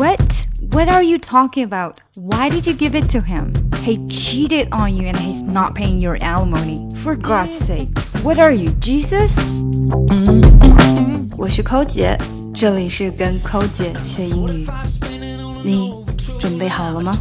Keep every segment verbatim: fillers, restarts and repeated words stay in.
What? What are you talking about? Why did you give it to him? He cheated on you and he's not paying your alimony. For God's sake, what are you, Jesus? 我是抠姐，这里是跟抠姐学英语，你准备好了吗？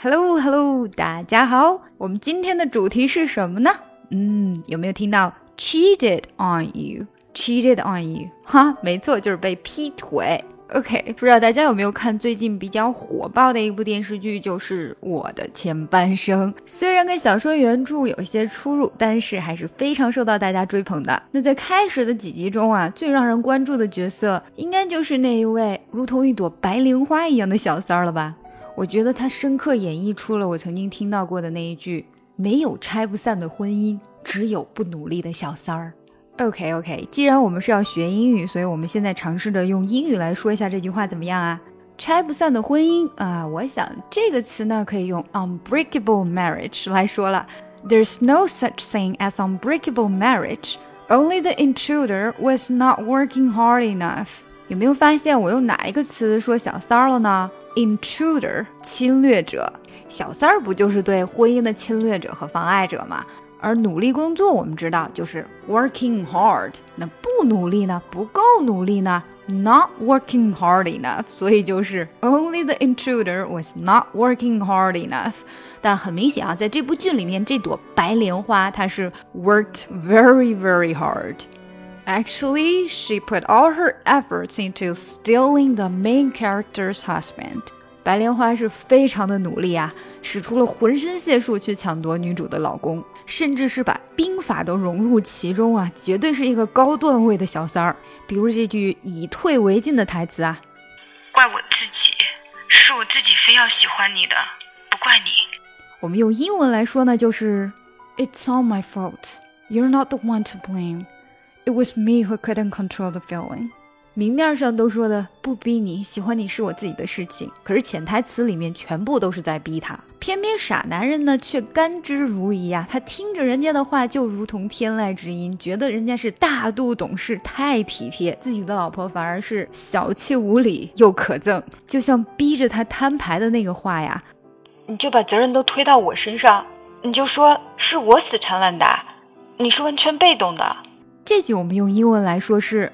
Hello, hello, 大家好，我们今天的主题是什么呢？嗯，有没有听到 cheated on you?Cheated on you 哈，没错，就是被劈腿。 OK， 不知道大家有没有看最近比较火爆的一部电视剧，就是《我的前半生》，虽然跟小说原著有一些出入，但是还是非常受到大家追捧的。那在开始的几集中啊，最让人关注的角色应该就是那一位如同一朵白莲花一样的小三儿了吧。我觉得他深刻演绎出了我曾经听到过的那一句，没有拆不散的婚姻，只有不努力的小三儿。OK OK， 既然我们是要学英语，所以我们现在尝试着用英语来说一下这句话怎么样啊？拆不散的婚姻啊，我想这个词呢可以用 unbreakable marriage 来说了。There's no such thing as unbreakable marriage. Only the intruder was not working hard enough. 有没有发现我用哪一个词说小三儿了呢？ Intruder， 侵略者。小三儿不就是对婚姻的侵略者和妨碍者吗？而努力工作我们知道就是 working hard， 那不努力呢，不够努力呢， not working hard enough， 所以就是 only the intruder was not working hard enough。 但很明显啊，在这部剧里面这朵白莲花它是 worked very very hard。 Actually she put all her efforts into stealing the main character's husband。 白莲花是非常的努力啊，使出了浑身解数去抢夺女主的老公，甚至是把兵法都融入其中啊，绝对是一个高段位的小三儿。比如这句以退为进的台词啊，怪我自己，是我自己非要喜欢你的，不怪你。我们用英文来说呢，就是 It's all my fault. You're not the one to blame. It was me who couldn't control the feeling.明面上都说的不逼你，喜欢你是我自己的事情，可是潜台词里面全部都是在逼他。偏偏傻男人呢却甘之如饴啊，他听着人家的话就如同天籁之音，觉得人家是大度懂事太体贴，自己的老婆反而是小气无理又可憎。就像逼着他摊牌的那个话呀，你就把责任都推到我身上，你就说是我死缠烂打，你是完全被动的。这句我们用英文来说是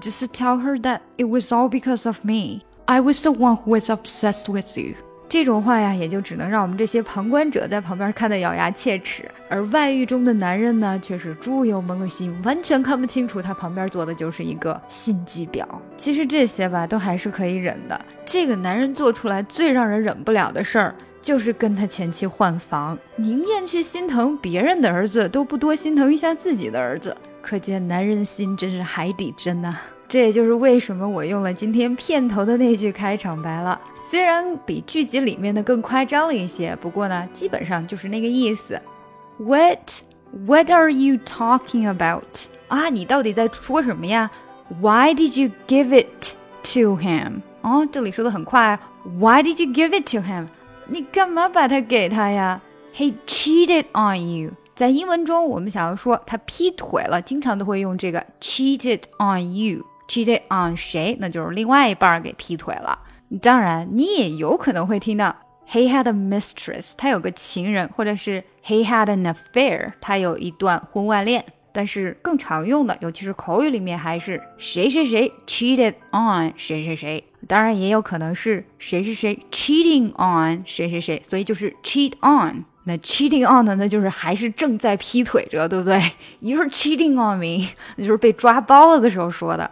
Just to tell her that it was all because of me. I was the one who was obsessed with you. 这种话呀，也就只能让我们这些旁观者在旁边看得咬牙切齿，而外遇中的男人呢，却是猪油蒙了心，完全看不清楚他旁边坐的就是一个心机婊。其实这些吧，都还是可以忍的。这个男人做出来最让人忍不了的事儿，就是跟他前妻换房，宁愿去心疼别人的儿子，都不多心疼一下自己的儿子。可见男人心真是海底针啊。这也就是为什么我用了今天片头的那句开场白了，虽然比剧集里面的更夸张了一些，不过呢基本上就是那个意思。 What? What are you talking about? 啊，你到底在说什么呀？ Why did you give it to him? 哦，这里说的很快， Why did you give it to him? 你干嘛把它给他呀？ He cheated on you。在英文中我们想要说他劈腿了，经常都会用这个 cheated on you。 cheated on 谁？那就是另外一半给劈腿了。当然你也有可能会听到 he had a mistress， 他有个情人，或者是 he had an affair， 他有一段婚外恋。但是更常用的，尤其是口语里面，还是谁谁谁 cheated on 谁谁谁。当然也有可能是谁谁谁 cheating on 谁谁谁，所以就是 cheat on。那 cheating on 呢，那就是还是正在劈腿着，对不对？ You're cheating on me， 那就是被抓包了的时候说的。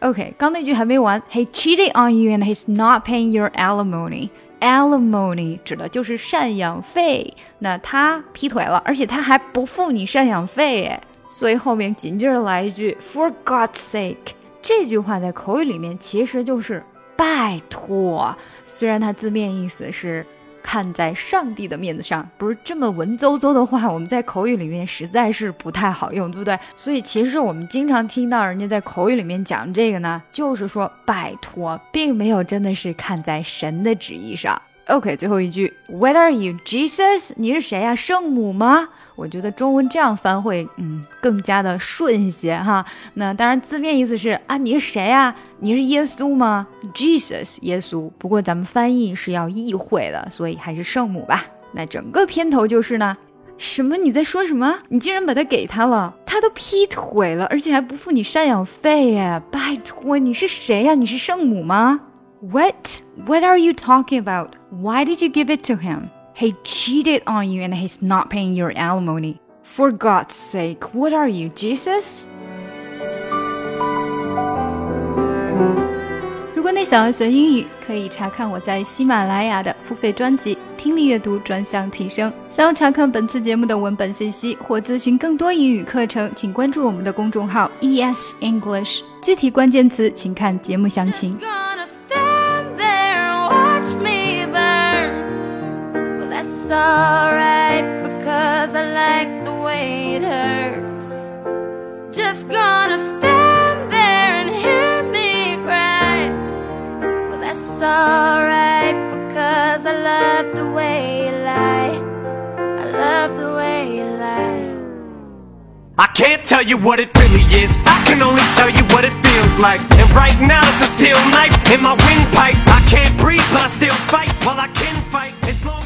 OK， 刚那句还没完， He cheated on you and he's not paying your alimony。 Alimony 指的就是赡养费，那他劈腿了，而且他还不付你赡养费耶。所以后面紧接着来一句 For God's sake， 这句话在口语里面其实就是拜托，虽然它字面意思是看在上帝的面子上，不是这么文绉绉的话，我们在口语里面实在是不太好用，对不对？所以其实我们经常听到人家在口语里面讲这个呢，就是说拜托，并没有真的是看在神的旨意上。OK， 最后一句 What are you, Jesus？ 你是谁呀、啊？圣母吗？我觉得中文这样翻会嗯更加的顺一些哈。那当然字面意思是啊，你是谁呀、啊？你是耶稣吗？ Jesus 耶稣，不过咱们翻译是要意会的，所以还是圣母吧。那整个片头就是呢，什么你在说什么？你竟然把它给他了，他都劈腿了，而且还不付你赡养费耶！拜托，你是谁呀、啊？你是圣母吗？What? What are you talking about? Why did you give it to him? He cheated on you and he's not paying your alimony. For God's sake, what are you, Jesus? 如果你想要学英语，可以查看我在喜马拉雅的付费专辑《听力阅读专项提升》。想要查看本次节目的文本信息或咨询更多英语课程，请关注我们的公众号 E S English， 具体关键词请看节目详情。It's alright because I like the way it hurts. Just gonna stand there and hear me cry. Well, that's alright because I love the way you lie. I love the way you lie. I can't tell you what it really is. I can only tell you what it feels like. And right now it's a steel knife in my windpipe. I can't breathe but I still fight. Well, I can fight as long as